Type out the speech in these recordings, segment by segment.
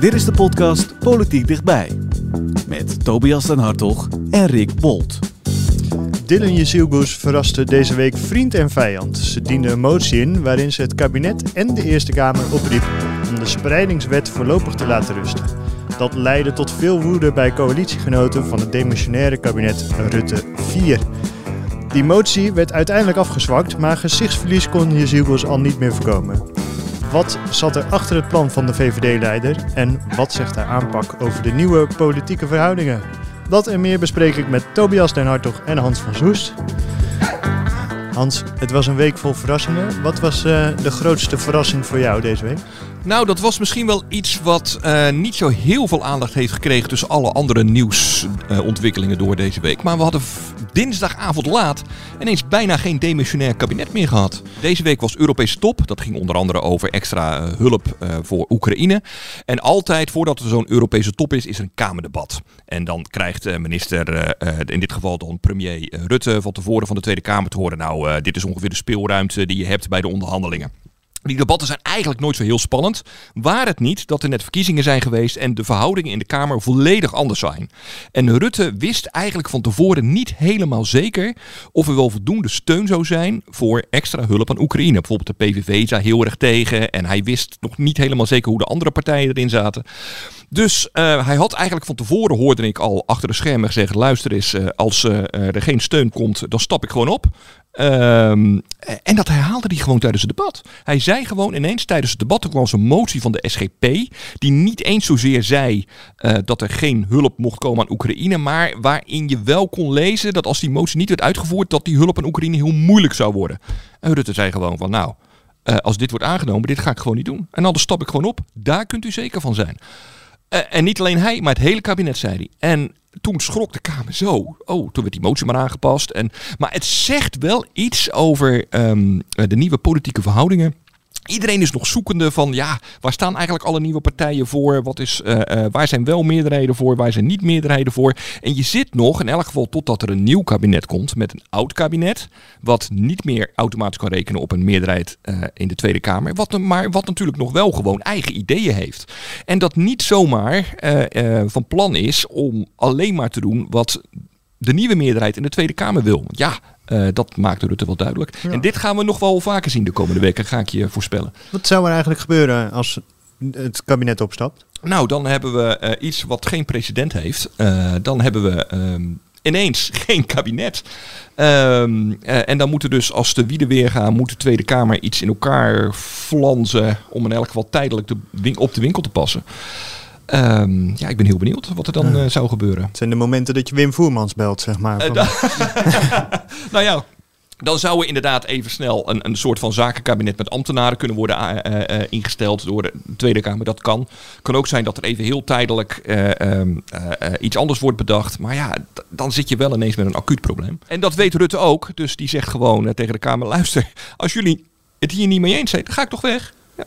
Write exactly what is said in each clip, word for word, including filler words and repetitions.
Dit is de podcast Politiek Dichtbij. Met Tobias den Hartog en Rick Bolt. Dilan Yesilgöz verraste deze week vriend en vijand. Ze diende een motie in waarin ze het kabinet en de Eerste Kamer opriep om de spreidingswet voorlopig te laten rusten. Dat leidde tot veel woede bij coalitiegenoten van het demissionaire kabinet Rutte vier. Die motie werd uiteindelijk afgezwakt, maar gezichtsverlies kon Yesilgöz al niet meer voorkomen. Wat zat er achter het plan van de V V D-leider en wat zegt haar aanpak over de nieuwe politieke verhoudingen? Dat en meer bespreek ik met Tobias den Hartog en Hans van Soest. Hans, het was een week vol verrassingen. Wat was uh, de grootste verrassing voor jou deze week? Nou, dat was misschien wel iets wat uh, niet zo heel veel aandacht heeft gekregen tussen alle andere nieuwsontwikkelingen uh, door deze week. Maar we hadden v- dinsdagavond laat ineens bijna geen demissionair kabinet meer gehad. Deze week was Europese top. Dat ging onder andere over extra uh, hulp uh, voor Oekraïne. En altijd voordat er zo'n Europese top is, is er een Kamerdebat. En dan krijgt uh, minister, uh, uh, in dit geval dan premier uh, Rutte, van tevoren van de Tweede Kamer te horen. Nou, uh, dit is ongeveer de speelruimte die je hebt bij de onderhandelingen. Die debatten zijn eigenlijk nooit zo heel spannend. Waar het niet dat er net verkiezingen zijn geweest en de verhoudingen in de Kamer volledig anders zijn. En Rutte wist eigenlijk van tevoren niet helemaal zeker of er wel voldoende steun zou zijn voor extra hulp aan Oekraïne. Bijvoorbeeld de P V V zei heel erg tegen en hij wist nog niet helemaal zeker hoe de andere partijen erin zaten. Dus uh, hij had eigenlijk van tevoren, hoorde ik al, achter de schermen gezegd: luister eens, uh, als uh, er geen steun komt, dan stap ik gewoon op. Um, en dat herhaalde hij gewoon tijdens het debat. Hij zei gewoon ineens tijdens het debat, er was een motie van de S G P... die niet eens zozeer zei uh, dat er geen hulp mocht komen aan Oekraïne, maar waarin je wel kon lezen dat als die motie niet werd uitgevoerd, dat die hulp aan Oekraïne heel moeilijk zou worden. En Rutte zei gewoon van nou, uh, als dit wordt aangenomen, dit ga ik gewoon niet doen. En anders stap ik gewoon op. Daar kunt u zeker van zijn. Uh, en niet alleen hij, maar het hele kabinet, zei hij. En toen schrok de Kamer zo. Oh, toen werd die motie maar aangepast. En, maar het zegt wel iets over um, de nieuwe politieke verhoudingen. Iedereen is nog zoekende van, ja, waar staan eigenlijk alle nieuwe partijen voor? Wat is, uh, uh, waar zijn wel meerderheden voor? Waar zijn niet meerderheden voor? En je zit nog, in elk geval totdat er een nieuw kabinet komt met een oud kabinet, wat niet meer automatisch kan rekenen op een meerderheid uh, in de Tweede Kamer. Wat, maar wat natuurlijk nog wel gewoon eigen ideeën heeft. En dat niet zomaar uh, uh, van plan is om alleen maar te doen wat de nieuwe meerderheid in de Tweede Kamer wil. Ja, uh, dat maakt Rutte wel duidelijk. Ja. En dit gaan we nog wel vaker zien de komende weken, ga ik je voorspellen. Wat zou er eigenlijk gebeuren als het kabinet opstapt? Nou, dan hebben we uh, iets wat geen precedent heeft. Uh, dan hebben we um, ineens geen kabinet. Um, uh, en dan moeten dus, als de wielen weer gaan, moet de Tweede Kamer iets in elkaar flansen om in elk geval tijdelijk de win- op de winkel te passen. Um, ja, ik ben heel benieuwd wat er dan uh, zou gebeuren. Het zijn de momenten dat je Wim Voermans belt, zeg maar. Van... Uh, da- nou ja, dan zou er inderdaad even snel een, een soort van zakenkabinet met ambtenaren kunnen worden a- uh, uh, ingesteld door de Tweede Kamer. Dat kan. Kan ook zijn dat er even heel tijdelijk uh, um, uh, uh, iets anders wordt bedacht. Maar ja, d- dan zit je wel ineens met een acuut probleem. En dat weet Rutte ook. Dus die zegt gewoon uh, tegen de Kamer: luister, als jullie het hier niet mee eens zijn, dan ga ik toch weg. Ja.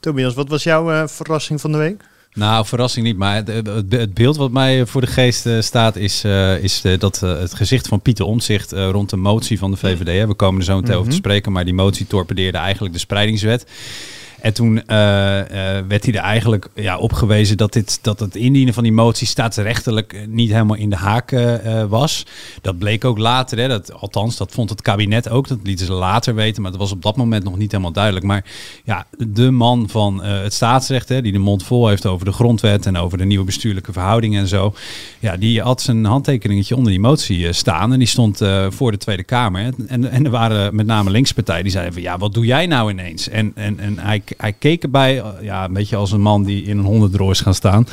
Tobias, wat was jouw uh, verrassing van de week? Nou, verrassing niet, maar het, het beeld wat mij voor de geest uh, staat is, uh, is uh, dat uh, het gezicht van Pieter Omtzigt uh, rond de motie van de V V D. Hè. We komen er zo meteen mm-hmm. over te spreken, maar die motie torpedeerde eigenlijk de spreidingswet. En toen uh, uh, werd hij er eigenlijk ja, op gewezen dat, dit, dat het indienen van die motie staatsrechtelijk niet helemaal in de haak uh, was. Dat bleek ook later, hè, dat, althans dat vond het kabinet ook, dat lieten ze later weten, maar dat was op dat moment nog niet helemaal duidelijk. Maar ja, de man van uh, het staatsrecht, hè, die de mond vol heeft over de grondwet en over de nieuwe bestuurlijke verhoudingen en zo, ja, die had zijn handtekeningetje onder die motie uh, staan en die stond uh, voor de Tweede Kamer. En, en er waren met name linkspartijen die zeiden van ja, wat doe jij nou ineens? En, en, en hij Hij keek erbij, ja, een beetje als een man die in een hondendrol is gaan staan.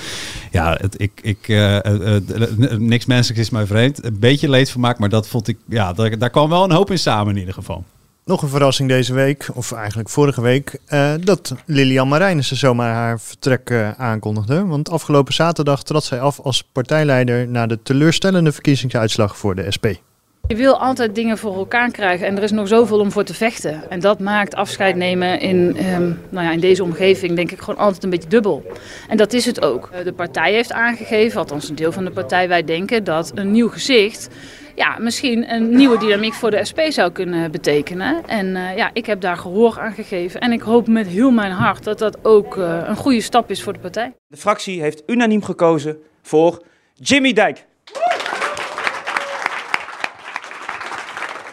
Ja, het, ik, ik, uh, uh, uh, niks menselijks is mij vreemd. Een beetje leedvermaak, maar dat vond ik, ja, daar, daar kwam wel een hoop in samen in ieder geval. nog een verrassing deze week, of eigenlijk vorige week, uh, dat Lilian Marijnissen zomaar haar vertrek uh, aankondigde. Want afgelopen zaterdag trad zij af als partijleider na de teleurstellende verkiezingsuitslag voor de S P. Je wil altijd dingen voor elkaar krijgen en er is nog zoveel om voor te vechten. En dat maakt afscheid nemen in, um, nou ja, in deze omgeving denk ik gewoon altijd een beetje dubbel. En dat is het ook. De partij heeft aangegeven, althans een deel van de partij, wij denken dat een nieuw gezicht... ja, misschien een nieuwe dynamiek voor de S P zou kunnen betekenen. En uh, ja, ik heb daar gehoor aan gegeven. En ik hoop met heel mijn hart dat dat ook uh, een goede stap is voor de partij. De fractie heeft unaniem gekozen voor Jimmy Dijk.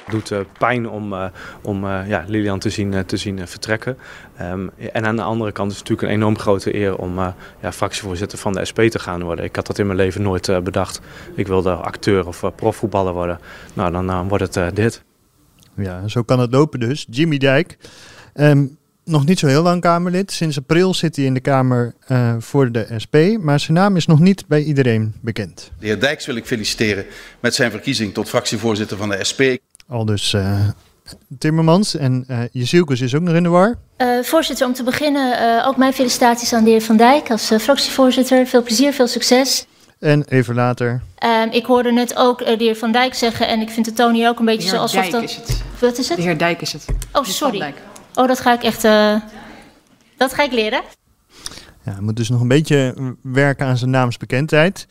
Het doet uh, pijn om, uh, om uh, ja, Lilian te zien, uh, te zien uh, vertrekken. Um, en aan de andere kant is het natuurlijk een enorm grote eer om uh, ja, fractievoorzitter van de S P te gaan worden. Ik had dat in mijn leven nooit uh, bedacht. Ik wilde acteur of uh, profvoetballer worden. Nou, dan uh, wordt het uh, dit. Ja, zo kan het lopen dus. Jimmy Dijk, um, nog niet zo heel lang Kamerlid. Sinds april zit hij in de Kamer uh, voor de S P. Maar zijn naam is nog niet bij iedereen bekend. De heer Dijks wil ik feliciteren met zijn verkiezing tot fractievoorzitter van de S P. Al dus uh, Timmermans en uh, Yesilgöz is ook nog in de war. Uh, voorzitter, om te beginnen uh, ook mijn felicitaties aan de heer Van Dijk als uh, fractievoorzitter. Veel plezier, veel succes. En even later. Uh, ik hoorde net ook uh, de heer Van Dijk zeggen en ik vind de toon hier ook een beetje zoals... De heer Dijk dat... is het. Wat is het? De heer Dijk is het. Oh, sorry. Oh, dat ga ik echt... Uh, dat ga ik leren. Ja, hij moet dus nog een beetje werken aan zijn naamsbekendheid.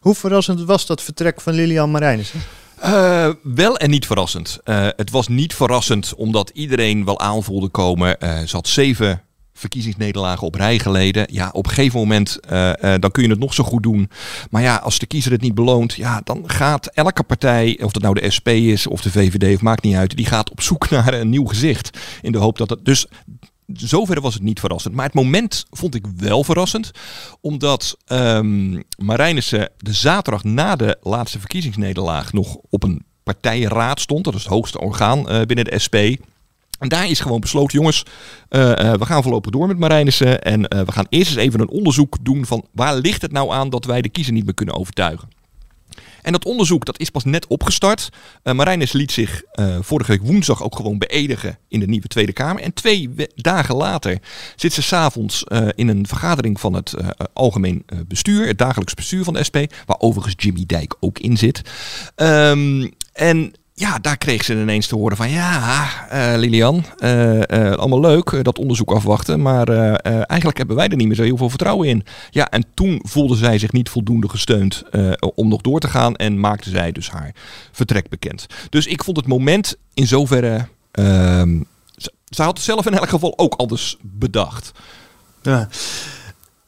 Hoe verrassend was dat vertrek van Lilian Marijnissen? Uh, wel en niet verrassend. Uh, het was niet verrassend omdat iedereen wel aan voelde komen. Uh, ze had zeven verkiezingsnederlagen op rij geleden. Ja, op een gegeven moment uh, uh, dan kun je het nog zo goed doen. Maar ja, als de kiezer het niet beloont, ja, dan gaat elke partij, of dat nou de S P is of de V V D, of maakt niet uit, die gaat op zoek naar een nieuw gezicht. In de hoop dat het... Dus zover was het niet verrassend. Maar het moment vond ik wel verrassend. Omdat um, Marijnissen de zaterdag na de laatste verkiezingsnederlaag nog op een partijraad stond. Dat is het hoogste orgaan uh, binnen de S P. En daar is gewoon besloten, jongens, uh, uh, we gaan voorlopig door met Marijnissen. En uh, we gaan eerst eens even een onderzoek doen van waar ligt het nou aan dat wij de kiezer niet meer kunnen overtuigen. En dat onderzoek dat is pas net opgestart. Uh, Marijnissen liet zich uh, vorige week woensdag ook gewoon beëdigen in de nieuwe Tweede Kamer. En twee we- dagen later zit ze 's avonds uh, in een vergadering van het uh, algemeen bestuur. Het dagelijks bestuur van de S P. Waar overigens Jimmy Dijk ook in zit. Um, en... Ja, daar kreeg ze ineens te horen van ja, uh, Lilian, uh, uh, allemaal leuk, uh, dat onderzoek afwachten, maar uh, uh, eigenlijk hebben wij er niet meer zo heel veel vertrouwen in. Ja, en toen voelde zij zich niet voldoende gesteund uh, om nog door te gaan en maakte zij dus haar vertrek bekend. Dus ik vond het moment in zoverre, uh, ze, ze had het zelf in elk geval ook anders bedacht. Ja.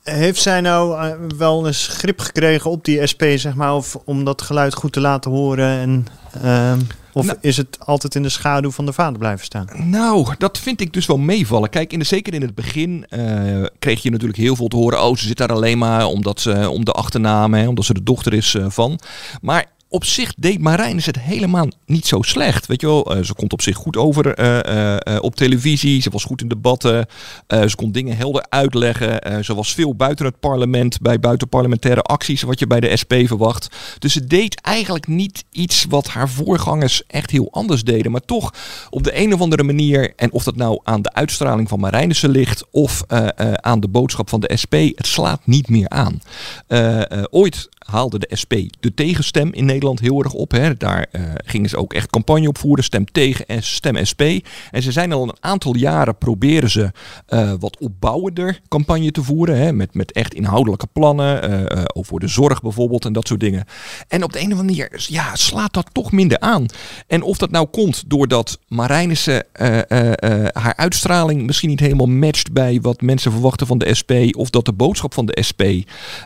Heeft zij nou wel eens grip gekregen op die S P, zeg maar, of om dat geluid goed te laten horen? En, uh, of nou, is het altijd in de schaduw van de vader blijven staan? Nou, dat vind ik dus wel meevallen. Kijk, in de, zeker in het begin uh, kreeg je natuurlijk heel veel te horen. Oh, ze zit daar alleen maar omdat ze, om de achternaam, hè, omdat ze de dochter is uh, van. Maar... Op zich deed Marijnissen het helemaal niet zo slecht. Weet je wel, uh, ze komt op zich goed over uh, uh, uh, op televisie. Ze was goed in debatten. Uh, ze kon dingen helder uitleggen. Uh, ze was veel buiten het parlement, bij buitenparlementaire acties, wat je bij de S P verwacht. Dus ze deed eigenlijk niet iets wat haar voorgangers echt heel anders deden. Maar toch op de een of andere manier, en of dat nou aan de uitstraling van Marijnissen ligt of uh, uh, aan de boodschap van de S P, het slaat niet meer aan. Uh, uh, ooit haalde de S P de tegenstem in Nederland heel erg op. Hè. Daar uh, gingen ze ook echt campagne op voeren. Stem tegen en stem S P. En ze zijn al een aantal jaren proberen ze uh, wat opbouwender campagne te voeren. Hè. Met, met echt inhoudelijke plannen. Uh, uh, over de zorg bijvoorbeeld en dat soort dingen. En op de een of andere manier ja, slaat dat toch minder aan. En of dat nou komt doordat Marijnissen uh, uh, uh, haar uitstraling misschien niet helemaal matcht bij wat mensen verwachten van de S P. Of dat de boodschap van de S P uh,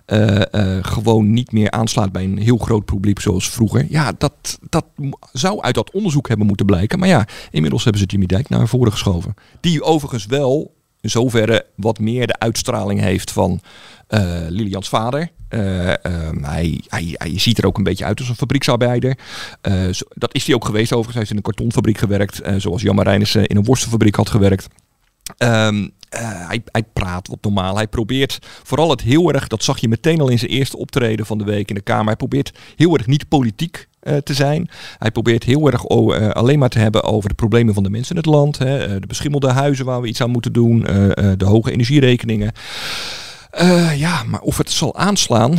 uh, gewoon niet meer aanslaat bij een heel groot publiek zoals vroeger. Ja, dat, dat zou uit dat onderzoek hebben moeten blijken. Maar ja, inmiddels hebben ze Jimmy Dijk naar voren geschoven. Die overigens wel in zoverre wat meer de uitstraling heeft van uh, Lilians vader. Uh, uh, hij, hij, hij ziet er ook een beetje uit als een fabrieksarbeider. Uh, zo, dat is hij ook geweest overigens. Hij heeft in een kartonfabriek gewerkt. Uh, zoals Jan Marijnissen in een worstenfabriek had gewerkt. Um, Uh, hij, hij praat wat normaal. Hij probeert vooral het heel erg, dat zag je meteen al in zijn eerste optreden van de week in de Kamer. Hij probeert heel erg niet politiek uh, te zijn. Hij probeert heel erg o- uh, alleen maar te hebben over de problemen van de mensen in het land. Hè, uh, de beschimmelde huizen waar we iets aan moeten doen. Uh, uh, de hoge energierekeningen. Uh, ja, maar of het zal aanslaan. Uh,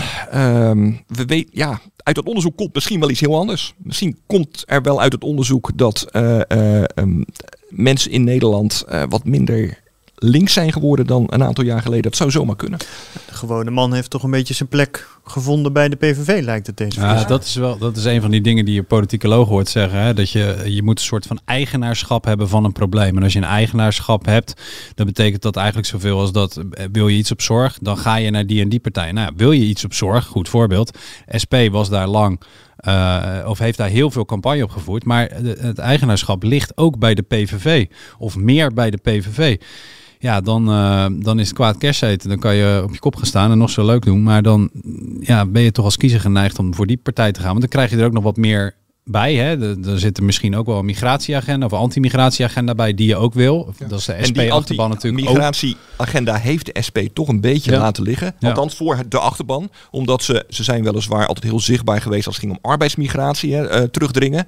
we weet, ja, uit het onderzoek komt misschien wel iets heel anders. Misschien komt er wel uit het onderzoek dat uh, uh, um, mensen in Nederland uh, wat minder links zijn geworden dan een aantal jaar geleden. Dat zou zomaar kunnen. De gewone man heeft toch een beetje zijn plek gevonden bij de P V V, lijkt het deze ja, dat is wel dat is een van die dingen die je politicologen hoort zeggen. Hè? Dat je, je moet een soort van eigenaarschap hebben van een probleem. En als je een eigenaarschap hebt, dan betekent dat eigenlijk zoveel als dat wil je iets op zorg, dan ga je naar die en die partij. Nou, wil je iets op zorg, goed voorbeeld. S P was daar lang... Uh, of heeft daar heel veel campagne op gevoerd. Maar de, het eigenaarschap ligt ook bij de P V V. Of meer bij de P V V. Ja, dan, uh, dan is het kwaad kers eten. Dan kan je op je kop gaan staan en nog zo leuk doen. Maar dan ja, ben je toch als kiezer geneigd om voor die partij te gaan. Want dan krijg je er ook nog wat meer bij. Hè? Er zit er misschien ook wel een migratieagenda of anti-migratieagenda bij die je ook wil. Ja. Dat is de S P-achterban natuurlijk ook. En die migratieagenda heeft de S P toch een beetje ja. laten liggen. Althans ja. voor de achterban. Omdat ze, ze zijn weliswaar altijd heel zichtbaar geweest als het ging om arbeidsmigratie, hè, uh, terugdringen.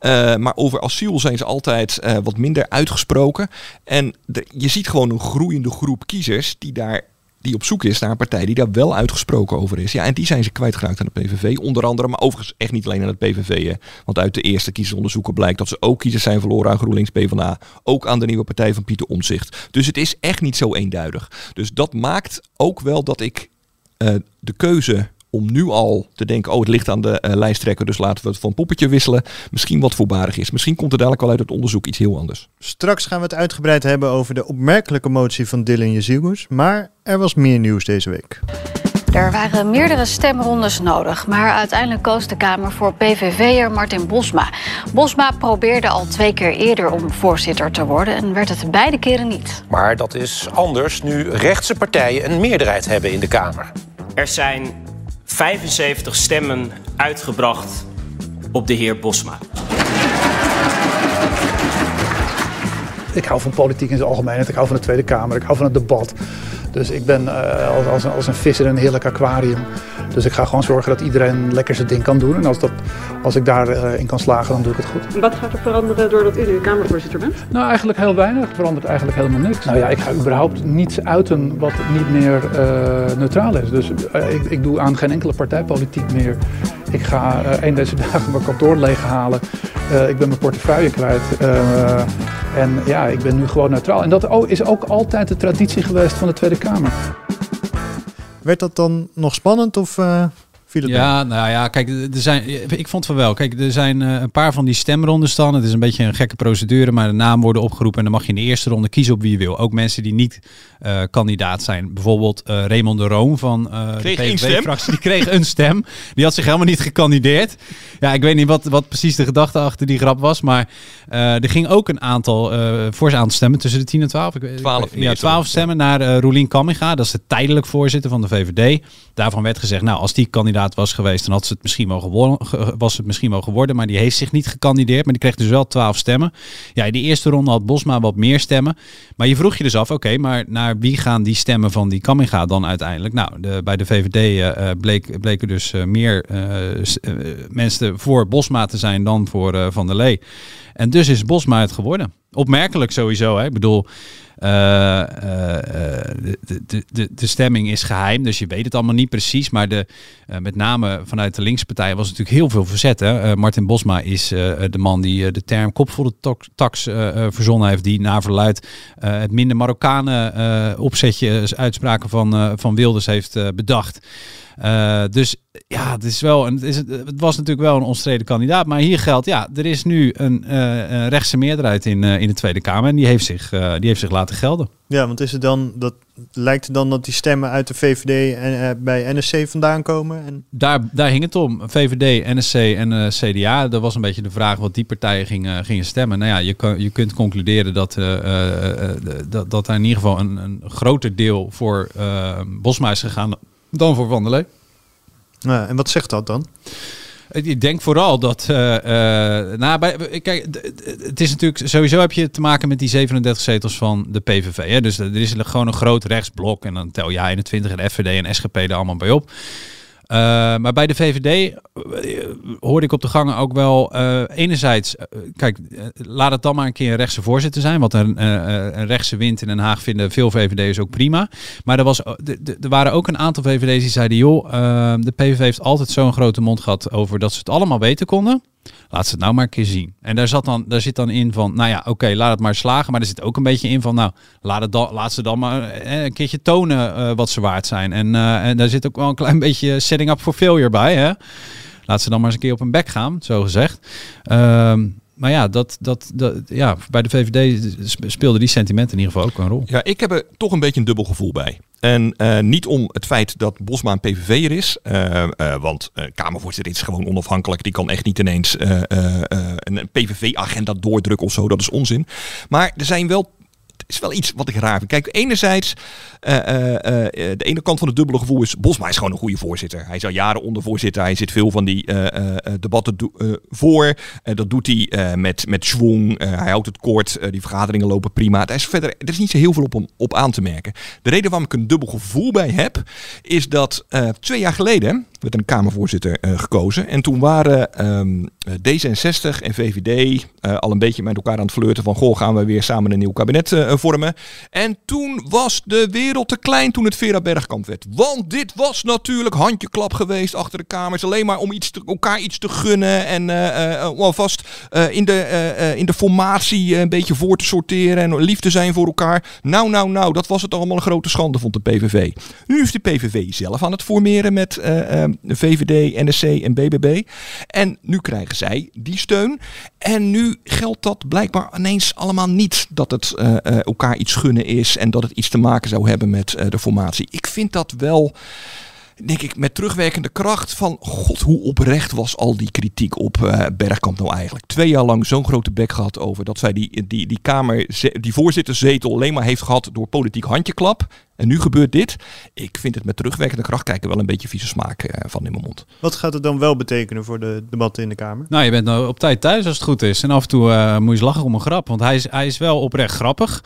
Uh, maar over asiel zijn ze altijd uh, wat minder uitgesproken. En de, je ziet gewoon een groeiende groep kiezers die daar... die op zoek is naar een partij die daar wel uitgesproken over is. Ja, en die zijn ze kwijtgeraakt aan de P V V. Onder andere, maar overigens echt niet alleen aan het P V V. Hè. Want uit de eerste kiezersonderzoeken blijkt dat ze ook kiezers zijn verloren aan GroenLinks PvdA. Ook aan de nieuwe partij van Pieter Omtzigt. Dus het is echt niet zo eenduidig. Dus dat maakt ook wel dat ik uh, de keuze om nu al te denken, oh het ligt aan de uh, lijsttrekker, dus laten we het van poppetje wisselen, misschien wat voorbarig is. Misschien komt er dadelijk wel uit het onderzoek iets heel anders. Straks gaan we het uitgebreid hebben over de opmerkelijke motie van Dilan Yesilgöz, maar er was meer nieuws deze week. Er waren meerdere stemrondes nodig, maar uiteindelijk koos de Kamer voor P V V'er Martin Bosma. Bosma probeerde al twee keer eerder om voorzitter te worden en werd het beide keren niet. Maar dat is anders nu rechtse partijen een meerderheid hebben in de Kamer. Er zijn vijfenzeventig stemmen uitgebracht op de heer Bosma. Ik hou van politiek in zijn algemeenheid, ik hou van de Tweede Kamer, ik hou van het debat. Dus ik ben uh, als, als, een, als een vis in een heerlijk aquarium. Dus ik ga gewoon zorgen dat iedereen lekker zijn ding kan doen. En als, dat, als ik daarin uh, kan slagen, dan doe ik het goed. En wat gaat er veranderen doordat u nu Kamervoorzitter bent? Nou, eigenlijk heel weinig. Het verandert eigenlijk helemaal niks. Nou ja, ik ga überhaupt niets uiten wat niet meer uh, neutraal is. Dus uh, ik, ik doe aan geen enkele partijpolitiek meer. Ik ga uh, één deze dagen mijn kantoor leeghalen. Uh, ik ben mijn portefeuille kwijt. Uh, en ja, ik ben nu gewoon neutraal. En dat is ook altijd de traditie geweest van de Tweede Kamer. Werd dat dan nog spannend of uh, viel het Ja, mee? Nou ja, kijk, er zijn, ik vond van wel. Kijk, er zijn uh, een paar van die stemrondes dan. Het is een beetje een gekke procedure, maar de namen worden opgeroepen en dan mag je in de eerste ronde kiezen op wie je wil. Ook mensen die niet uh, kandidaat zijn. Bijvoorbeeld uh, Raymond de Roon van uh, de P V V-fractie. Die kreeg een stem. Die had zich helemaal niet gekandideerd. Ja, ik weet niet wat, wat precies de gedachte achter die grap was, maar uh, er ging ook een aantal uh, fors aan stemmen tussen de tien en twaalf. Ik, twaalf, ik, ja, twaalf stemmen naar uh, Roelien Kamminga. Dat is de tijdelijk voorzitter van de V V D. Daarvan werd gezegd, nou, als die kandidaat was geweest, dan had ze het misschien wel gewonnen, was het misschien wel geworden. Maar die heeft zich niet gekandideerd. Maar die kreeg dus wel twaalf stemmen. Ja, in de eerste ronde had Bosma wat meer stemmen. Maar je vroeg je dus af, oké, okay, maar naar wie gaan die stemmen van die Kamminga dan uiteindelijk? Nou, de, bij de V V D uh, bleek, bleken dus uh, meer uh, s- uh, mensen voor Bosma te zijn dan voor uh, Van der Lee. En dus is Bosma het geworden. Opmerkelijk sowieso, hè? Ik bedoel, uh, uh, de, de, de, de stemming is geheim, dus je weet het allemaal niet precies. Maar de, uh, met name vanuit de linkse partij was natuurlijk heel veel verzet. Hè? Uh, Martin Bosma is uh, de man die uh, de term kop voor de to- tax uh, uh, verzonnen heeft. Die naar verluidt uh, het minder Marokkanen uh, opzetje, uh, uitspraken van, uh, van Wilders heeft uh, bedacht. Uh, dus ja, het, is wel een, het, is, het was natuurlijk wel een omstreden kandidaat. Maar hier geldt, ja, er is nu een, uh, een rechtse meerderheid in, uh, in de Tweede Kamer. En die heeft, zich, uh, die heeft zich laten gelden. Ja, want is het dan dat lijkt het dan dat die stemmen uit de V V D en uh, bij N S C vandaan komen? En... Daar, daar hing het om. V V D, N S C en uh, C D A. Dat was een beetje de vraag wat die partijen gingen, gingen stemmen. Nou ja, je, kan, je kunt concluderen dat, uh, uh, uh, dat, dat daar in ieder geval een, een groter deel voor uh, Bosma is gegaan dan voor Van der Lee. Ja, en wat zegt dat dan? Ik denk vooral dat... Uh, uh, nou, bij, kijk, het is natuurlijk... Sowieso heb je te maken met die zevenendertig zetels van de P V V. Hè? Dus er is gewoon een groot rechtsblok. En dan tel je eenentwintig en de F V D en S G P er allemaal bij op. Uh, maar bij de V V D uh, hoorde ik op de gangen ook wel uh, enerzijds, uh, kijk, uh, laat het dan maar een keer een rechtse voorzitter zijn, want een, uh, een rechtse wind in Den Haag vinden veel V V D'ers ook prima. Maar er, was, de, de, er waren ook een aantal V V D'ers die zeiden, joh, uh, de P V V heeft altijd zo'n grote mond gehad over dat ze het allemaal weten konden. Laat ze het nou maar een keer zien. En daar, zat dan, daar zit dan in van, nou ja, oké, okay, laat het maar slagen. Maar er zit ook een beetje in van, nou, laat, het dan, laat ze dan maar eh, een keertje tonen uh, wat ze waard zijn. En, uh, en daar zit ook wel een klein beetje setting up for failure bij. Hè? Laat ze dan maar eens een keer op hun bek gaan, zo gezegd. Um, maar ja, dat, dat, dat, ja, bij de V V D speelden die sentimenten in ieder geval ook een rol. Ja, ik heb er toch een beetje een dubbel gevoel bij. En uh, niet om het feit dat Bosma een P V V'er is, uh, uh, want uh, Kamervoorzitter is gewoon onafhankelijk. Die kan echt niet ineens uh, uh, uh, een P V V-agenda doordrukken of zo, dat is onzin. Maar er zijn wel... Het is wel iets wat ik raar vind. Kijk, enerzijds, uh, uh, uh, de ene kant van het dubbele gevoel is, Bosma is gewoon een goede voorzitter. Hij is al jaren ondervoorzitter. Hij zit veel van die uh, uh, debatten do- uh, voor. Uh, dat doet hij uh, met, met schwung. Uh, hij houdt het kort. Uh, die vergaderingen lopen prima. Daar is verder, er is niet zo heel veel op, op aan te merken. De reden waarom ik een dubbel gevoel bij heb, is dat uh, twee jaar geleden werd een Kamervoorzitter uh, gekozen. En toen waren um, D zesenzestig en V V D uh, al een beetje met elkaar aan het flirten van, goh, gaan we weer samen een nieuw kabinet uh, vormen. En toen was de wereld te klein toen het Vera Bergkamp werd. Want dit was natuurlijk handjeklap geweest achter de kamers. Alleen maar om iets te, elkaar iets te gunnen en uh, uh, alvast uh, in, de, uh, in de formatie een beetje voor te sorteren en lief te zijn voor elkaar. Nou, nou, nou, dat was het allemaal een grote schande, vond de P V V. Nu is de P V V zelf aan het formeren met uh, um, V V D, N S C en B B B. En nu krijgen zij die steun. En nu geldt dat blijkbaar ineens allemaal niet, dat het uh, uh, elkaar iets gunnen is en dat het iets te maken zou hebben met uh, de formatie. Ik vind dat wel, denk ik, met terugwerkende kracht van, god, hoe oprecht was al die kritiek op uh, Bergkamp nou eigenlijk. Twee jaar lang zo'n grote bek gehad over dat zij die, die, die kamer, die voorzitterszetel alleen maar heeft gehad door politiek handjeklap. En nu gebeurt dit. Ik vind het met terugwerkende kracht kijken wel een beetje vieze smaak uh, van in mijn mond. Wat gaat het dan wel betekenen voor de debatten in de Kamer? Nou, je bent nou op tijd thuis als het goed is. En af en toe uh, moet je eens lachen om een grap. Want hij is, hij is wel oprecht grappig.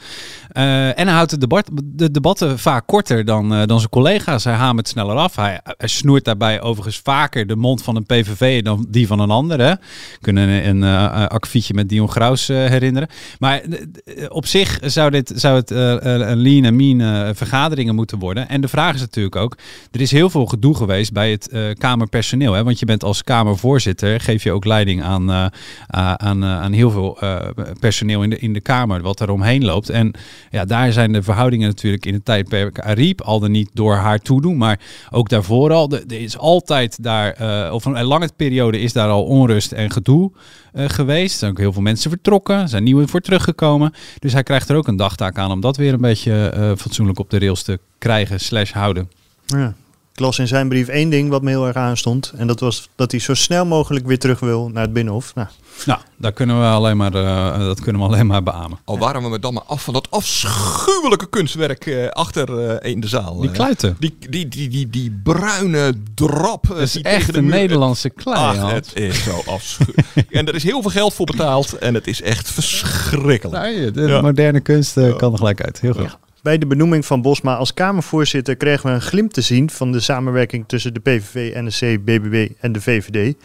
Uh, en hij houdt de, debat, de debatten vaak korter dan, uh, dan zijn collega's. Hij hamert sneller af. Hij, hij snoert daarbij overigens vaker de mond van een P V V dan die van een ander. Hè? Kunnen een, een uh, akkefietje met Dion Graus uh, herinneren. Maar uh, op zich zou, dit, zou het uh, een lean en mean uh, vergaderen. Moeten worden. En de vraag is natuurlijk ook, er is heel veel gedoe geweest bij het uh, Kamerpersoneel. Hè? Want je bent als Kamervoorzitter, geef je ook leiding aan, uh, aan, uh, aan heel veel uh, personeel in de, in de Kamer, wat er omheen loopt. En ja, daar zijn de verhoudingen natuurlijk in de tijdperk Ariep, al dan niet door haar toedoen, maar ook daarvoor al. Er is altijd daar, uh, of een lange periode is daar al onrust en gedoe uh, geweest. Er zijn ook heel veel mensen vertrokken, er zijn nieuwe voor teruggekomen. Dus hij krijgt er ook een dagtaak aan om dat weer een beetje uh, fatsoenlijk op de te krijgen slash houden. Ja, ik las in zijn brief één ding wat me heel erg aanstond. En dat was dat hij zo snel mogelijk weer terug wil naar het Binnenhof. Nou, nou daar kunnen we alleen maar, uh, dat kunnen we alleen maar beamen. Al waren we met dan maar af van dat afschuwelijke kunstwerk uh, achter uh, in de zaal. Die kluiten. Uh, die, die, die, die, die bruine drap. Uh, dat is die echt een Nederlandse klei. Ach, het is zo afschuwelijk. En er is heel veel geld voor betaald. En het is echt verschrikkelijk. Nou, je, de ja. moderne kunst uh, kan er gelijk uit. Heel goed. Ja. Bij de benoeming van Bosma als Kamervoorzitter kregen we een glimp te zien van de samenwerking tussen de P V V, N S C, B B B en de V V D.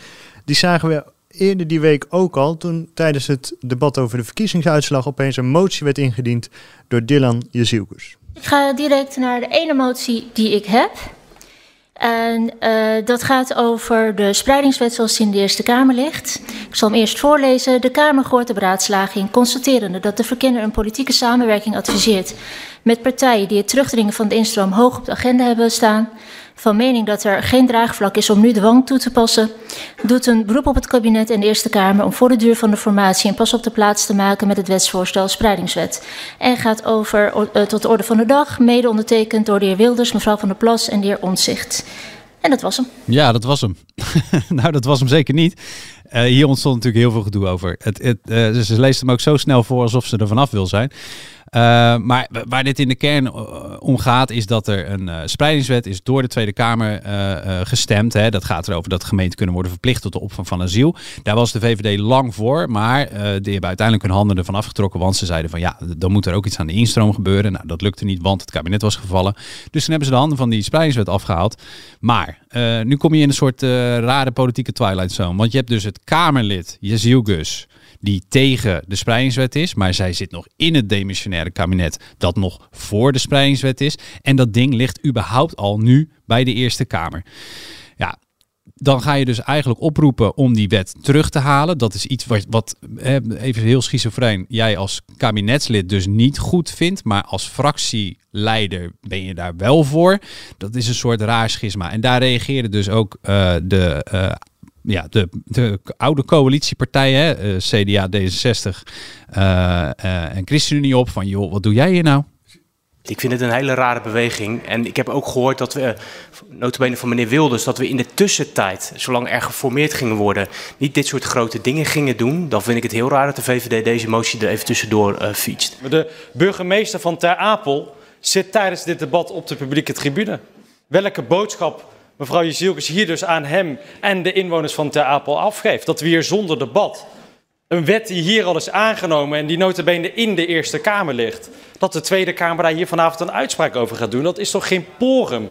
Die zagen we eerder die week ook al toen tijdens het debat over de verkiezingsuitslag opeens een motie werd ingediend door Dilan Yesilgöz. Ik ga direct naar de ene motie die ik heb. En uh, dat gaat over de spreidingswet zoals die in de Eerste Kamer ligt. Ik zal hem eerst voorlezen. De Kamer gehoord de beraadslaging, constaterende dat de verkenner een politieke samenwerking adviseert met partijen die het terugdringen van de instroom hoog op de agenda hebben staan, van mening dat er geen draagvlak is om nu dwang toe te passen, doet een beroep op het kabinet en de Eerste Kamer om voor de duur van de formatie een pas op de plaats te maken met het wetsvoorstel Spreidingswet. En gaat over uh, tot de orde van de dag, mede ondertekend door de heer Wilders, mevrouw Van der Plas en de heer Omtzigt. En dat was hem. Ja, dat was hem. Nou, dat was hem zeker niet. Uh, hier ontstond natuurlijk heel veel gedoe over. Het, het, uh, dus ze leest hem ook zo snel voor alsof ze er vanaf wil zijn. Uh, maar waar dit in de kern om gaat is dat er een uh, spreidingswet is door de Tweede Kamer uh, uh, gestemd. Hè. Dat gaat erover dat gemeenten kunnen worden verplicht tot de opvang van asiel. Daar was de V V D lang voor, maar uh, die hebben uiteindelijk hun handen ervan afgetrokken. Want ze zeiden van ja, dan moet er ook iets aan de instroom gebeuren. Nou, dat lukte niet, want het kabinet was gevallen. Dus toen hebben ze de handen van die spreidingswet afgehaald. Maar uh, nu kom je in een soort uh, rare politieke twilight zone. Want je hebt dus het Kamerlid Yesilgöz, die tegen de spreidingswet is, maar zij zit nog in het demissionaire kabinet dat nog voor de spreidingswet is. En dat ding ligt überhaupt al nu bij de Eerste Kamer. Ja, dan ga je dus eigenlijk oproepen om die wet terug te halen. Dat is iets wat, wat even heel schizofreen, jij als kabinetslid dus niet goed vindt, maar als fractieleider ben je daar wel voor. Dat is een soort raar schisma. En daar reageerde dus ook uh, de uh, Ja, de, de oude coalitiepartijen, eh, C D A, D zesenzestig uh, uh, en ChristenUnie op van joh, wat doe jij hier nou? Ik vind het een hele rare beweging. En ik heb ook gehoord dat we, nota bene van meneer Wilders, dat we in de tussentijd, zolang er geformeerd gingen worden, niet dit soort grote dingen gingen doen. Dan vind ik het heel raar dat de V V D deze motie er even tussendoor uh, fietst. De burgemeester van Ter Apel zit tijdens dit debat op de publieke tribune. Welke boodschap mevrouw Yesilgöz hier dus aan hem en de inwoners van Ter Apel afgeeft. Dat we hier zonder debat een wet die hier al is aangenomen en die nota bene in de Eerste Kamer ligt, dat de Tweede Kamer daar hier vanavond een uitspraak over gaat doen. Dat is toch geen porum?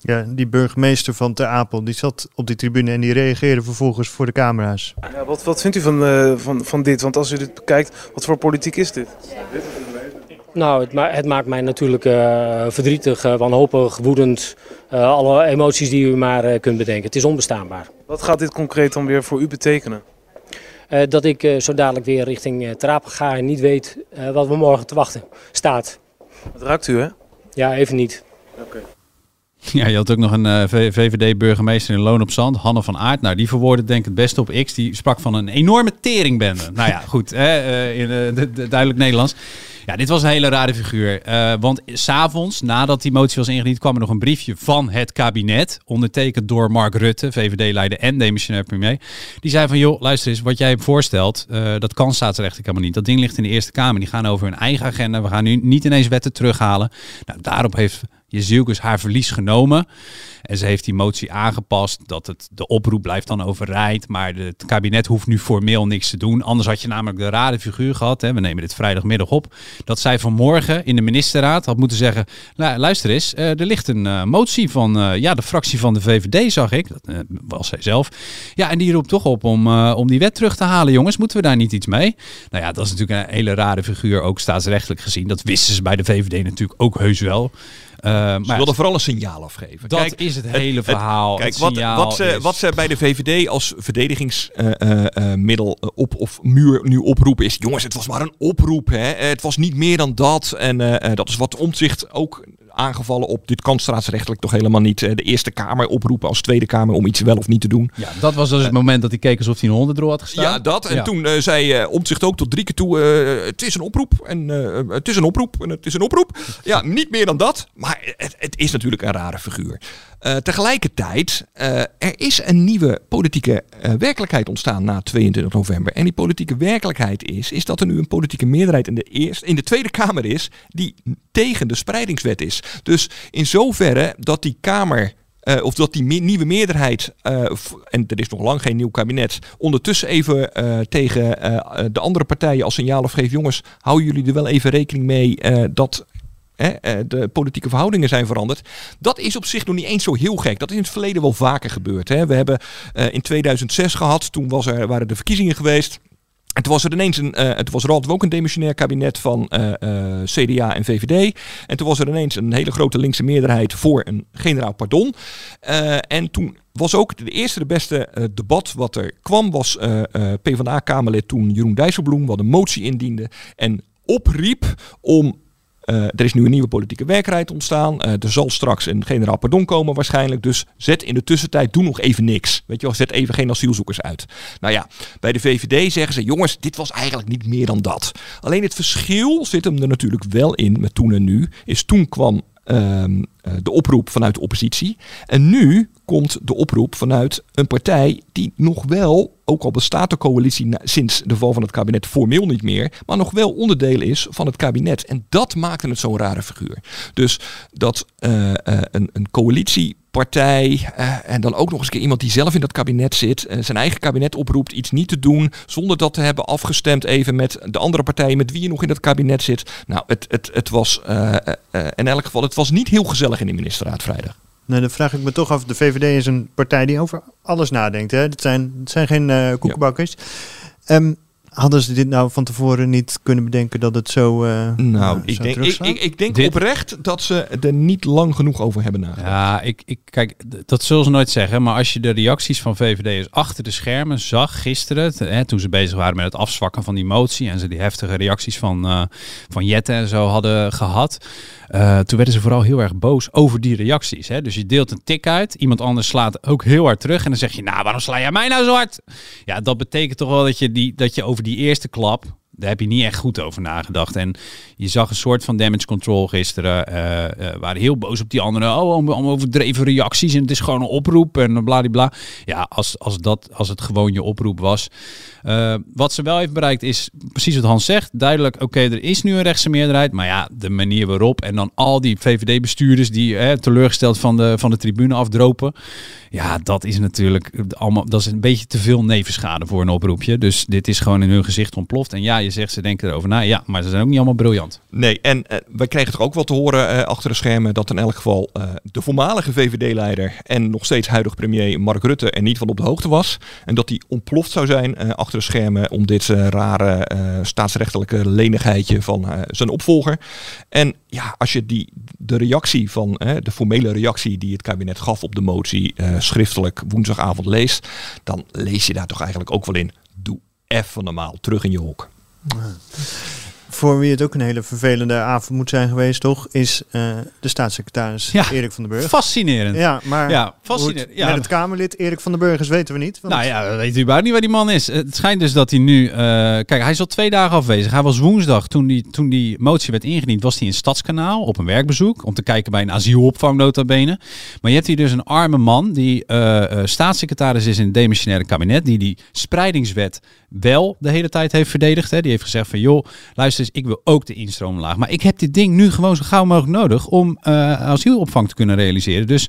Ja, die burgemeester van Ter Apel die zat op die tribune en die reageerde vervolgens voor de camera's. Ja, wat, wat vindt u van, uh, van, van dit? Want als u dit bekijkt, wat voor politiek is dit? Ja. Nou, het, ma- het maakt mij natuurlijk uh, verdrietig, uh, wanhopig, woedend. Uh, alle emoties die u maar uh, kunt bedenken. Het is onbestaanbaar. Wat gaat dit concreet dan weer voor u betekenen? Uh, dat ik uh, zo dadelijk weer richting uh, Ter Apel ga en niet weet uh, wat we morgen te wachten staat. Dat raakt u, hè? Ja, even niet. Oké. Okay. Ja, je had ook nog een uh, V V D-burgemeester in Loon op Zand, Hanne van Aert. Nou, die verwoordde denk ik het beste op X. Die sprak van een enorme teringbende. Nou ja, goed, hè, uh, in uh, de, de, duidelijk Nederlands. Ja, dit was een hele rare figuur. Uh, want s'avonds, nadat die motie was ingediend, kwam er nog een briefje van het kabinet. Ondertekend door Mark Rutte, V V D-leider en demissionair premier. Die zei van, joh, luister eens, wat jij voorstelt, uh, dat kan staatsrechtelijk helemaal niet. Dat ding ligt in de Eerste Kamer. Die gaan over hun eigen agenda. We gaan nu niet ineens wetten terughalen. Nou, daarop heeft Yesilgöz haar verlies genomen. En ze heeft die motie aangepast dat het, de oproep blijft dan overeind. Maar de, het kabinet hoeft nu formeel niks te doen. Anders had je namelijk de rare figuur gehad. Hè, we nemen dit vrijdagmiddag op. Dat zij vanmorgen in de ministerraad had moeten zeggen, nou, luister eens, er ligt een uh, motie van uh, ja, de fractie van de V V D, zag ik. Dat uh, was zij zelf. Ja, en die roept toch op om, uh, om die wet terug te halen. Jongens, moeten we daar niet iets mee? Nou ja, dat is natuurlijk een hele rare figuur, ook staatsrechtelijk gezien. Dat wisten ze bij de V V D natuurlijk ook heus wel. Uh, maar ze wilden vooral een signaal afgeven. Dat kijk, is het hele verhaal. Het, het, kijk, het wat, wat, ze, wat ze bij de V V D als verdedigingsmiddel uh, uh, op of muur nu oproepen is, jongens, het was maar een oproep. Hè. Het was niet meer dan dat. En uh, dat is wat Omtzigt ook aangevallen op. Dit kan staatsrechtelijk toch helemaal niet. De Eerste Kamer oproepen als Tweede Kamer om iets wel of niet te doen. Ja, dat was dus uh, het moment dat hij keek alsof hij een honderdrol had gestaan. Ja, dat. En ja. toen uh, zei uh, Omtzigt ook tot drie keer toe, uh, het is een oproep. En uh, het is een oproep. En het is een oproep. Ja, niet meer dan dat. Maar het, het is natuurlijk een rare figuur. Uh, tegelijkertijd, uh, er is een nieuwe politieke uh, werkelijkheid ontstaan na tweeëntwintig november. En die politieke werkelijkheid is, is dat er nu een politieke meerderheid in de, eerste, in de Tweede Kamer is die tegen de spreidingswet is. Dus in zoverre dat die Kamer, uh, of dat die me- nieuwe meerderheid, uh, f- en er is nog lang geen nieuw kabinet, ondertussen even uh, tegen uh, de andere partijen als signaal afgeeft, jongens, hou jullie er wel even rekening mee uh, dat de politieke verhoudingen zijn veranderd. Dat is op zich nog niet eens zo heel gek. Dat is in het verleden wel vaker gebeurd. Hè. We hebben uh, in tweeduizend zes gehad, toen was er, waren de verkiezingen geweest. En toen was er ineens een, uh, toen was er altijd ook een demissionair kabinet van uh, uh, C D A en V V D. En toen was er ineens een hele grote linkse meerderheid voor een generaal pardon. Uh, en toen was ook de eerste de beste uh, debat wat er kwam, was uh, uh, PvdA-Kamerlid toen Jeroen Dijsselbloem, wat een motie indiende en opriep om Uh, er is nu een nieuwe politieke werkelijkheid ontstaan. Uh, er zal straks een generaal pardon komen waarschijnlijk. Dus zet in de tussentijd, doe nog even niks. Weet je wel, zet even geen asielzoekers uit. Nou ja, bij de V V D zeggen ze, jongens, dit was eigenlijk niet meer dan dat. Alleen het verschil zit hem er natuurlijk wel in met toen en nu. Is toen kwam uh, de oproep vanuit de oppositie. En nu komt de oproep vanuit een partij die nog wel, ook al bestaat de coalitie na, sinds de val van het kabinet formeel niet meer, maar nog wel onderdeel is van het kabinet. En dat maakte het zo'n rare figuur. Dus dat uh, uh, een, een coalitie... partij uh, en dan ook nog eens een keer iemand die zelf in dat kabinet zit, uh, zijn eigen kabinet oproept iets niet te doen, zonder dat te hebben afgestemd even met de andere partijen met wie je nog in dat kabinet zit. Nou, het, het, het was uh, uh, in elk geval, het was niet heel gezellig in de ministerraad vrijdag. Nou, dan vraag ik me toch af, de V V D is een partij die over alles nadenkt. Hè? Dat zijn, dat zijn geen uh, koekenbakkers. Ja. Um, Hadden ze dit nou van tevoren niet kunnen bedenken dat het zo uh, Nou, uh, ik, zo denk, ik, ik, ik denk dit... oprecht dat ze er niet lang genoeg over hebben nagedacht. Ja, ik, ik, kijk, dat zullen ze nooit zeggen. Maar als je de reacties van V V D'ers achter de schermen zag gisteren... T- hè, toen ze bezig waren met het afzwakken van die motie... en ze die heftige reacties van, uh, van Jette en zo hadden gehad... Uh, toen werden ze vooral heel erg boos over die reacties. Hè? Dus je deelt een tik uit. Iemand anders slaat ook heel hard terug. En dan zeg je, nou, waarom sla jij mij nou zo hard? Ja, dat betekent toch wel dat je, die, dat je over die eerste klap... daar heb je niet echt goed over nagedacht. En je zag een soort van damage control gisteren. Uh, uh, waren heel boos op die anderen. Oh, allemaal overdreven reacties. En het is gewoon een oproep. En bladibla. Ja, als, als, dat, als het gewoon je oproep was. Uh, wat ze wel heeft bereikt is precies wat Hans zegt. Duidelijk, oké, okay, er is nu een rechtse meerderheid. Maar ja, de manier waarop. En dan al die V V D-bestuurders die eh, teleurgesteld van de, van de tribune afdropen. Ja, dat is natuurlijk allemaal, dat is een beetje te veel nevenschade voor een oproepje. Dus dit is gewoon in hun gezicht ontploft. En ja, je zegt, ze denken erover na. Ja, maar ze zijn ook niet allemaal briljant. Nee, en uh, wij kregen toch ook wel te horen uh, achter de schermen... dat in elk geval uh, de voormalige V V D-leider... en nog steeds huidig premier Mark Rutte er niet van op de hoogte was. En dat die ontploft zou zijn uh, achter de schermen... om dit uh, rare uh, staatsrechtelijke lenigheidje van uh, zijn opvolger. En ja, als je die, de reactie van... Uh, de formele reactie die het kabinet gaf op de motie... Uh, schriftelijk woensdagavond leest... dan lees je daar toch eigenlijk ook wel in... doe even normaal, terug in je hok. Ja. Voor wie het ook een hele vervelende avond moet zijn geweest, toch, is uh, de staatssecretaris ja, Erik van den Burg. Fascinerend. Ja, maar ja, fascinerend. Het, ja. Met het Kamerlid Erik van den Burg is, weten we niet. Want... Nou ja, we weten überhaupt niet waar die man is. Het schijnt dus dat hij nu... Uh, kijk, hij is al twee dagen afwezig. Hij was woensdag, toen die, toen die motie werd ingediend, was hij in Stadskanaal op een werkbezoek. Om te kijken bij een asielopvang, nota bene. Maar je hebt hier dus een arme man die uh, staatssecretaris is in het demissionaire kabinet. Die die spreidingswet wel de hele tijd heeft verdedigd. Hè. Die heeft gezegd van, joh, luister, dus ik wil ook de instroomlaag. Maar ik heb dit ding nu gewoon zo gauw mogelijk nodig om uh, asielopvang te kunnen realiseren. Dus,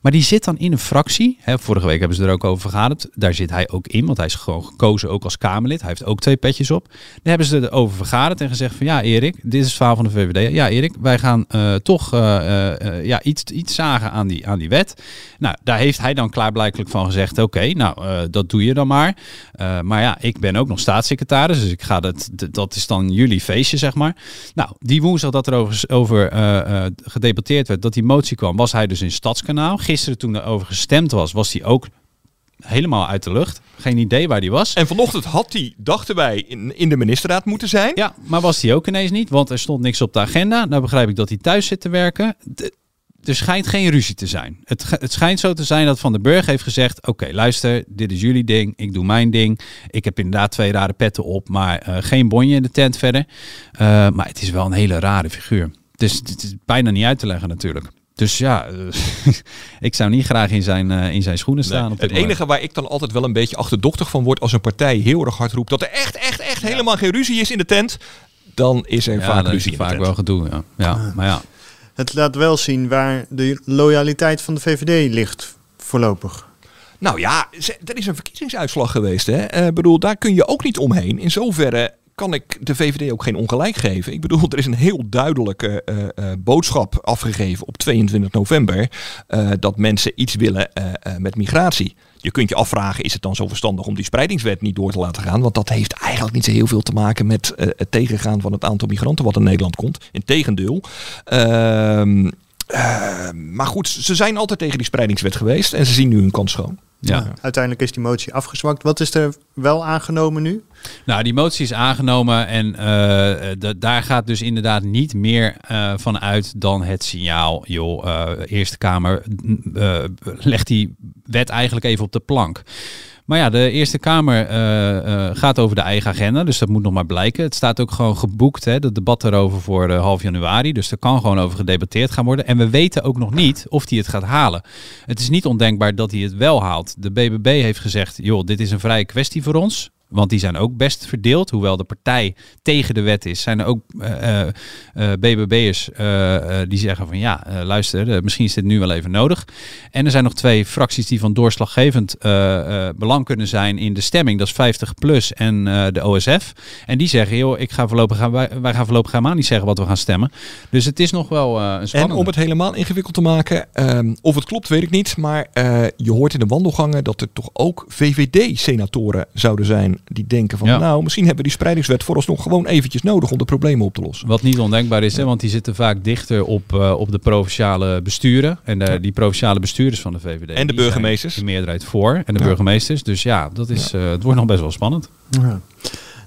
maar die zit dan in een fractie. Hè, vorige week hebben ze er ook over vergaderd. Daar zit hij ook in, want hij is gewoon gekozen ook als Kamerlid. Hij heeft ook twee petjes op. Daar hebben ze erover vergaderd en gezegd van, ja Erik, dit is het verhaal van de V V D. Ja Erik, wij gaan uh, toch uh, uh, ja, iets, iets zagen aan die, aan die wet. Nou, daar heeft hij dan klaarblijkelijk van gezegd, oké, okay, nou uh, dat doe je dan maar. Uh, maar ja, ik ben ook nog staatssecretaris, dus ik ga dat, dat is dan jullie feestje, zeg maar. Nou, die woensdag dat er over, over uh, uh, gedebatteerd werd, dat die motie kwam, was hij dus in Stadskanaal. Gisteren toen er over gestemd was, was hij ook helemaal uit de lucht. Geen idee waar die was. En vanochtend had hij, dachten wij, in, in de ministerraad moeten zijn. Ja, maar was hij ook ineens niet, want er stond niks op de agenda. Nou begrijp ik dat hij thuis zit te werken. De, er schijnt geen ruzie te zijn. Het, het schijnt zo te zijn dat Van den Burg heeft gezegd... oké, okay, luister, dit is jullie ding, ik doe mijn ding. Ik heb inderdaad twee rare petten op, maar uh, geen bonje in de tent verder. Uh, maar het is wel een hele rare figuur. Dus het is bijna niet uit te leggen natuurlijk. Dus ja, uh, ik zou niet graag in zijn, uh, in zijn schoenen staan. Nee, op het moment. Enige waar ik dan altijd wel een beetje achterdochtig van word... als een partij heel erg hard roept dat er echt, echt, echt ja. helemaal geen ruzie is in de tent... dan is er ja, vaak ruzie is er in vaak de tent. Wel gedoe, ja. ja ah. Maar ja... Het laat wel zien waar de loyaliteit van de V V D ligt voorlopig. Nou ja, er is een verkiezingsuitslag geweest. Hè? Uh, bedoel, daar kun je ook niet omheen. In zoverre kan ik de V V D ook geen ongelijk geven. Ik bedoel, er is een heel duidelijke uh, uh, boodschap afgegeven op tweeëntwintig november... Uh, dat mensen iets willen uh, uh, met migratie. Je kunt je afvragen, is het dan zo verstandig om die spreidingswet niet door te laten gaan? Want dat heeft eigenlijk niet zo heel veel te maken met uh, het tegengaan van het aantal migranten wat in Nederland komt. Integendeel. Ehm uh, uh, maar goed, ze zijn altijd tegen die spreidingswet geweest en ze zien nu hun kans schoon. Ja. Ja. Uiteindelijk is die motie afgezwakt. Wat is er wel aangenomen nu? Nou, die motie is aangenomen en uh, de, daar gaat dus inderdaad niet meer uh, van uit dan het signaal. Joh, uh, Eerste Kamer, uh, leg die wet eigenlijk even op de plank. Maar ja, de Eerste Kamer uh, uh, gaat over de eigen agenda. Dus dat moet nog maar blijken. Het staat ook gewoon geboekt, hè, dat debat daarover voor uh, half januari. Dus er kan gewoon over gedebatteerd gaan worden. En we weten ook nog niet of hij het gaat halen. Het is niet ondenkbaar dat hij het wel haalt. De B B B heeft gezegd, joh, dit is een vrije kwestie voor ons. Want die zijn ook best verdeeld. Hoewel de partij tegen de wet is, zijn er ook uh, uh, B B B'ers uh, uh, die zeggen van ja, uh, luister, uh, misschien is dit nu wel even nodig. En er zijn nog twee fracties die van doorslaggevend uh, uh, belang kunnen zijn in de stemming. Dat is vijftig plus en uh, de O S F. En die zeggen, joh, ik ga voorlopig gaan, wij, wij gaan voorlopig helemaal niet zeggen wat we gaan stemmen. Dus het is nog wel uh, een spannende. En om het helemaal ingewikkeld te maken, um, of het klopt weet ik niet, maar uh, je hoort in de wandelgangen dat er toch ook V V D-senatoren zouden zijn. Die denken van, ja. nou, misschien hebben we die spreidingswet vooralsnog gewoon eventjes nodig om de problemen op te lossen. Wat niet ondenkbaar is, ja. hè, want die zitten vaak dichter op, uh, op de provinciale besturen. En de, ja. die provinciale bestuurders van de V V D. En de burgemeesters. De meerderheid voor. En de ja. burgemeesters. Dus ja, dat is, ja. Uh, het wordt nog best wel spannend. Ja.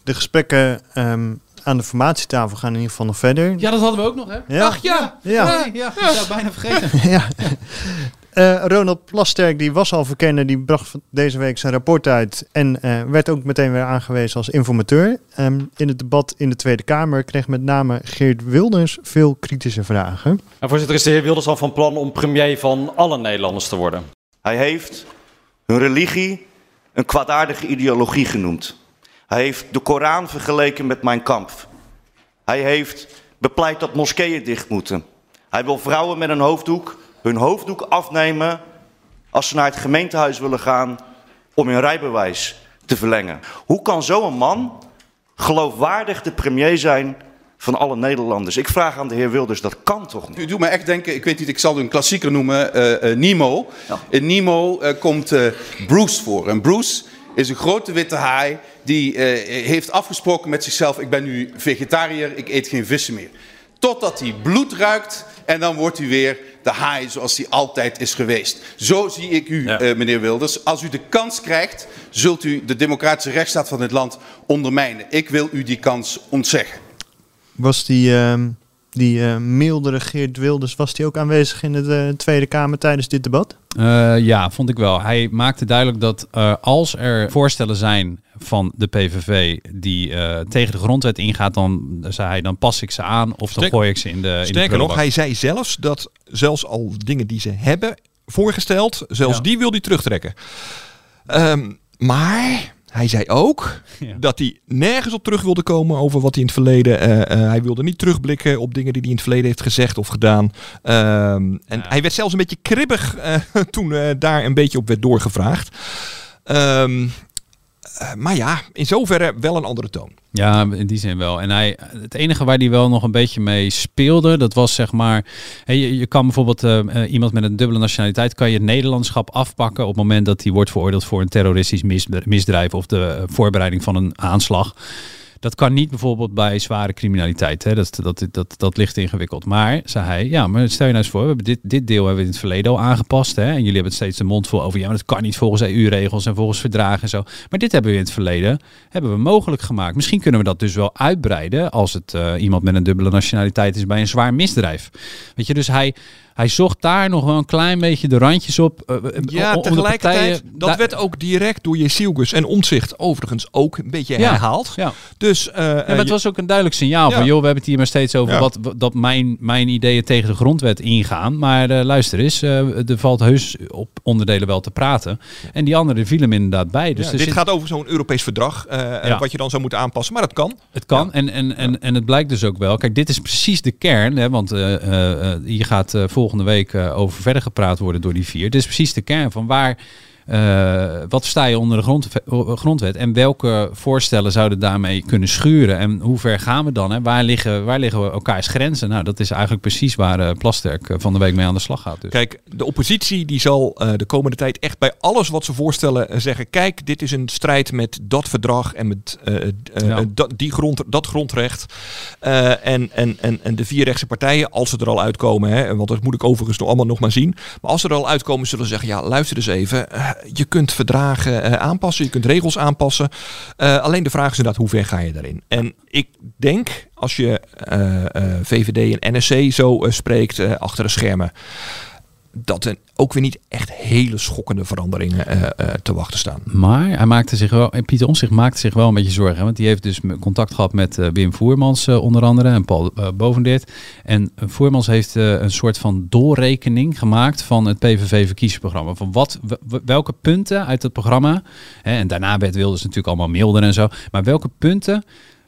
De gesprekken um, aan de formatietafel gaan in ieder geval nog verder. Ja, dat hadden we ook nog, hè? Ja. Ach ja! Ja, ja. ja. ja. ja. ja bijna vergeten. ja. Uh, Ronald Plasterk, die was al verkennen, die bracht deze week zijn rapport uit en uh, werd ook meteen weer aangewezen als informateur. Um, in het debat in de Tweede Kamer kreeg met name Geert Wilders veel kritische vragen. En voorzitter, is de heer Wilders al van plan om premier van alle Nederlanders te worden? Hij heeft hun religie een kwaadaardige ideologie genoemd. Hij heeft de Koran vergeleken met Mein Kampf. Hij heeft bepleit dat moskeeën dicht moeten. Hij wil vrouwen met een hoofddoek hun hoofddoek afnemen als ze naar het gemeentehuis willen gaan om hun rijbewijs te verlengen. Hoe kan zo'n man geloofwaardig de premier zijn van alle Nederlanders? Ik vraag aan de heer Wilders, dat kan toch niet? U doet me echt denken, ik weet niet, ik zal u een klassieker noemen, uh, uh, Nemo. Ja. In Nemo uh, komt uh, Bruce voor. En Bruce is een grote witte haai die uh, heeft afgesproken met zichzelf, ik ben nu vegetariër, ik eet geen vissen meer. Totdat hij bloed ruikt en dan wordt hij weer de haai zoals hij altijd is geweest. Zo zie ik u, ja. uh, meneer Wilders. Als u de kans krijgt, zult u de democratische rechtsstaat van dit land ondermijnen. Ik wil u die kans ontzeggen. Was die, uh, die uh, mildere Geert Wilders was die ook aanwezig in de uh, Tweede Kamer tijdens dit debat? Uh, ja, vond ik wel. Hij maakte duidelijk dat uh, als er voorstellen zijn van de P V V die uh, tegen de grondwet ingaat, dan zei hij, dan pas ik ze aan of Sterk, dan gooi ik ze in de in Sterker de nog, hij zei zelfs dat zelfs al dingen die ze hebben voorgesteld, zelfs ja. die wil hij terugtrekken. Um, maar hij zei ook ja. dat hij nergens op terug wilde komen over wat hij in het verleden... Uh, uh, hij wilde niet terugblikken op dingen die hij in het verleden heeft gezegd of gedaan. Um, en ja. hij werd zelfs een beetje kribbig uh, toen uh, daar een beetje op werd doorgevraagd. Um, Uh, maar ja, in zoverre wel een andere toon. Ja, in die zin wel. En hij, het enige waar hij wel nog een beetje mee speelde, dat was zeg maar, hey, je, je kan bijvoorbeeld uh, iemand met een dubbele nationaliteit, kan je het Nederlandschap afpakken op het moment dat hij wordt veroordeeld voor een terroristisch mis, misdrijf of de voorbereiding van een aanslag. Dat kan niet bijvoorbeeld bij zware criminaliteit. Hè? Dat, dat, dat, dat ligt ingewikkeld. Maar, zei hij, ja, maar stel je nou eens voor, we hebben dit, dit deel hebben we in het verleden al aangepast. Hè? En jullie hebben het steeds de mond vol over, ja, maar dat kan niet volgens E U-regels en volgens verdragen en zo. Maar dit hebben we in het verleden, hebben we mogelijk gemaakt. Misschien kunnen we dat dus wel uitbreiden als het uh, iemand met een dubbele nationaliteit is bij een zwaar misdrijf. Weet je, dus hij... Hij zocht daar nog wel een klein beetje de randjes op. Uh, ja, om tegelijkertijd. Partijen, dat da- werd ook direct door Yesilgöz en Omtzigt overigens ook een beetje ja, herhaald. Ja. Dus, uh, ja, maar het was ook een duidelijk signaal ja. van, joh, we hebben het hier maar steeds over ja. wat, dat mijn, mijn ideeën tegen de grondwet ingaan. Maar uh, luister eens, uh, er valt heus op onderdelen wel te praten. En die anderen vielen hem inderdaad bij. Dus ja, dit zit... gaat over zo'n Europees verdrag, uh, ja. wat je dan zou moeten aanpassen. Maar dat kan. Het kan ja. en, en, en, en het blijkt dus ook wel. Kijk, dit is precies de kern, hè, want uh, uh, je gaat uh, volgens volgende week uh, over verder gepraat worden door die vier. Dit is precies de kern van waar... Uh, wat sta je onder de grond, grondwet en welke voorstellen zouden daarmee kunnen schuren en hoe ver gaan we dan? Hè? Waar, liggen, waar liggen we elkaars grenzen? Nou, dat is eigenlijk precies waar uh, Plasterk uh, van de week mee aan de slag gaat. Dus. Kijk, de oppositie die zal uh, de komende tijd echt bij alles wat ze voorstellen uh, zeggen, kijk, dit is een strijd met dat verdrag en met uh, uh, ja. dat, die grond, dat grondrecht. Uh, en, en, en, en de vier rechtse partijen, als ze er al uitkomen, hè, want dat moet ik overigens nog allemaal nog maar zien, maar als ze er al uitkomen zullen ze zeggen, ja, luister eens even, uh, je kunt verdragen aanpassen, je kunt regels aanpassen. Uh, alleen de vraag is inderdaad, hoe ver ga je daarin? En ik denk, als je uh, uh, V V D en N S C zo uh, spreekt uh, achter de schermen, dat er ook weer niet echt hele schokkende veranderingen uh, uh, te wachten staan. Maar hij maakte zich wel, Pieter Omtzigt maakte zich wel een beetje zorgen. Hè? Want die heeft dus contact gehad met uh, Wim Voermans uh, onder andere en Paul uh, Bovendit. En uh, Voermans heeft uh, een soort van doorrekening gemaakt van het P V V-verkiezingsprogramma. Van wat, w- welke punten uit het programma, hè, en daarna werd Wilders natuurlijk allemaal milder en zo, maar welke punten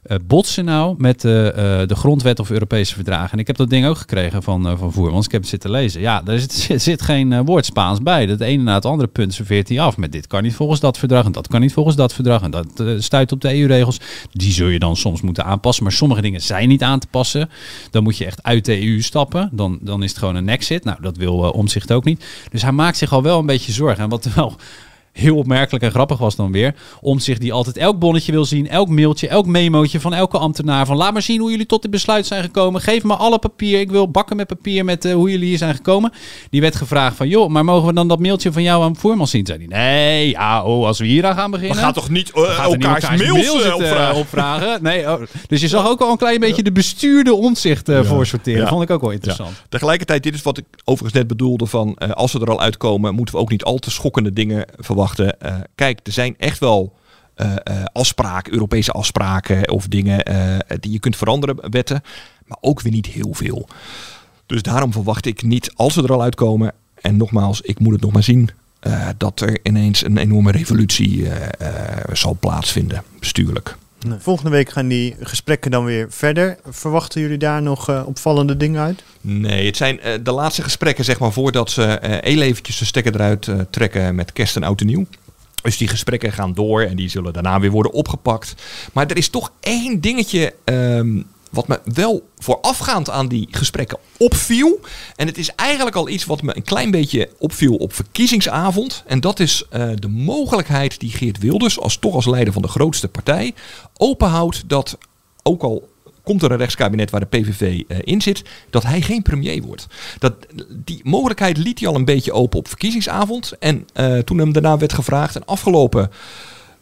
Uh, botsen nou met uh, uh, de grondwet of Europese verdragen. En ik heb dat ding ook gekregen van, uh, van Voermans. Ik heb het zitten lezen. Ja, daar zit, zit geen uh, woord Spaans bij. Dat ene na het andere punt serveert hij af. Met dit kan niet volgens dat verdrag en dat kan niet volgens dat verdrag. En dat uh, stuit op de E U-regels. Die zul je dan soms moeten aanpassen. Maar sommige dingen zijn niet aan te passen. Dan moet je echt uit de E U stappen. Dan, dan is het gewoon een exit. Nou, dat wil uh, Omtzigt ook niet. Dus hij maakt zich al wel een beetje zorgen. En wat wel heel opmerkelijk en grappig was dan weer, Omtzigt die altijd elk bonnetje wil zien, elk mailtje, elk memootje van elke ambtenaar, van laat maar zien hoe jullie tot dit besluit zijn gekomen, geef me alle papier, ik wil bakken met papier met uh, hoe jullie hier zijn gekomen. Die werd gevraagd van, joh, maar mogen we dan dat mailtje van jou aan Voerman zien? Zei hij, nee, ja, oh, als we hier aan gaan beginnen. We gaan toch niet uh, elkaars, niet elkaars mails, mails het, opvragen? opvragen. Nee, oh. Dus je zag ook al een klein beetje ja. de bestuurde Omtzigt uh, ja. voor sorteren. Ja. Vond ik ook wel interessant. Ja. Tegelijkertijd, dit is wat ik overigens net bedoelde van, uh, als we er al uitkomen, moeten we ook niet al te schokkende dingen verwachten. Uh, kijk, er zijn echt wel uh, uh, afspraken, Europese afspraken of dingen uh, die je kunt veranderen, wetten, maar ook weer niet heel veel. Dus daarom verwacht ik niet, als we er al uitkomen, en nogmaals, ik moet het nog maar zien, uh, dat er ineens een enorme revolutie uh, uh, zal plaatsvinden, bestuurlijk. Nee. Volgende week gaan die gesprekken dan weer verder. Verwachten jullie daar nog uh, opvallende dingen uit? Nee, het zijn uh, de laatste gesprekken, zeg maar, voordat ze uh, heel eventjes de stekker eruit uh, trekken met kerst en oud en nieuw. Dus die gesprekken gaan door en die zullen daarna weer worden opgepakt. Maar er is toch één dingetje um, wat me wel voorafgaand aan die gesprekken opviel. En het is eigenlijk al iets wat me een klein beetje opviel op verkiezingsavond. En dat is uh, de mogelijkheid die Geert Wilders, als toch als leider van de grootste partij, openhoudt dat, ook al komt er een rechtskabinet waar de P V V uh, in zit, dat hij geen premier wordt. Dat, die mogelijkheid liet hij al een beetje open op verkiezingsavond. En uh, toen hem daarna werd gevraagd, en afgelopen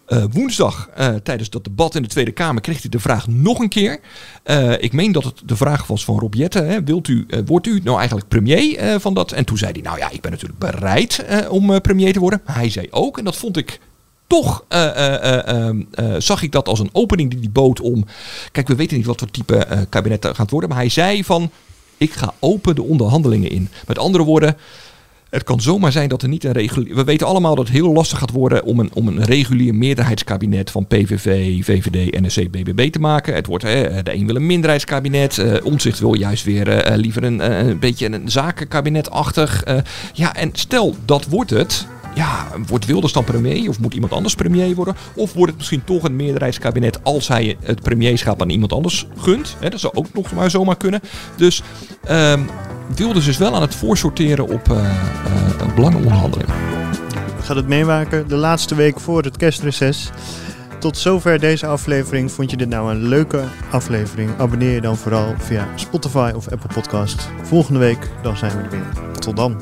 Uh, woensdag, uh, tijdens dat debat in de Tweede Kamer, kreeg hij de vraag nog een keer. Uh, ik meen dat het de vraag was van Rob Jetten. Hè, wilt u, uh, wordt u nou eigenlijk premier uh, van dat? En toen zei hij, nou ja, ik ben natuurlijk bereid uh, om uh, premier te worden. Hij zei ook, en dat vond ik toch, uh, uh, uh, uh, zag ik dat als een opening die hij bood om, kijk, we weten niet wat voor type uh, kabinet gaat worden. Maar hij zei van, ik ga open de onderhandelingen in. Met andere woorden, het kan zomaar zijn dat er niet een regulier... We weten allemaal dat het heel lastig gaat worden om een, om een regulier meerderheidskabinet van P V V, V V D, N S C, B B B te maken. Het wordt, hè, de een wil een minderheidskabinet. Uh, Omtzigt wil juist weer uh, liever een, uh, een beetje een zakenkabinetachtig. Uh, ja, en stel, dat wordt het. Ja, wordt Wilders dan premier? Of moet iemand anders premier worden? Of wordt het misschien toch een meerderheidskabinet als hij het premierschap aan iemand anders gunt? Hè, dat zou ook nog maar zomaar kunnen. Dus Um, Wilders is wel aan het voorsorteren op uh, uh, belangenonderhandeling. We gaan het meemaken de laatste week voor het kerstreces. Tot zover deze aflevering. Vond je dit nou een leuke aflevering? Abonneer je dan vooral via Spotify of Apple Podcast. Volgende week dan zijn we er weer. Tot dan.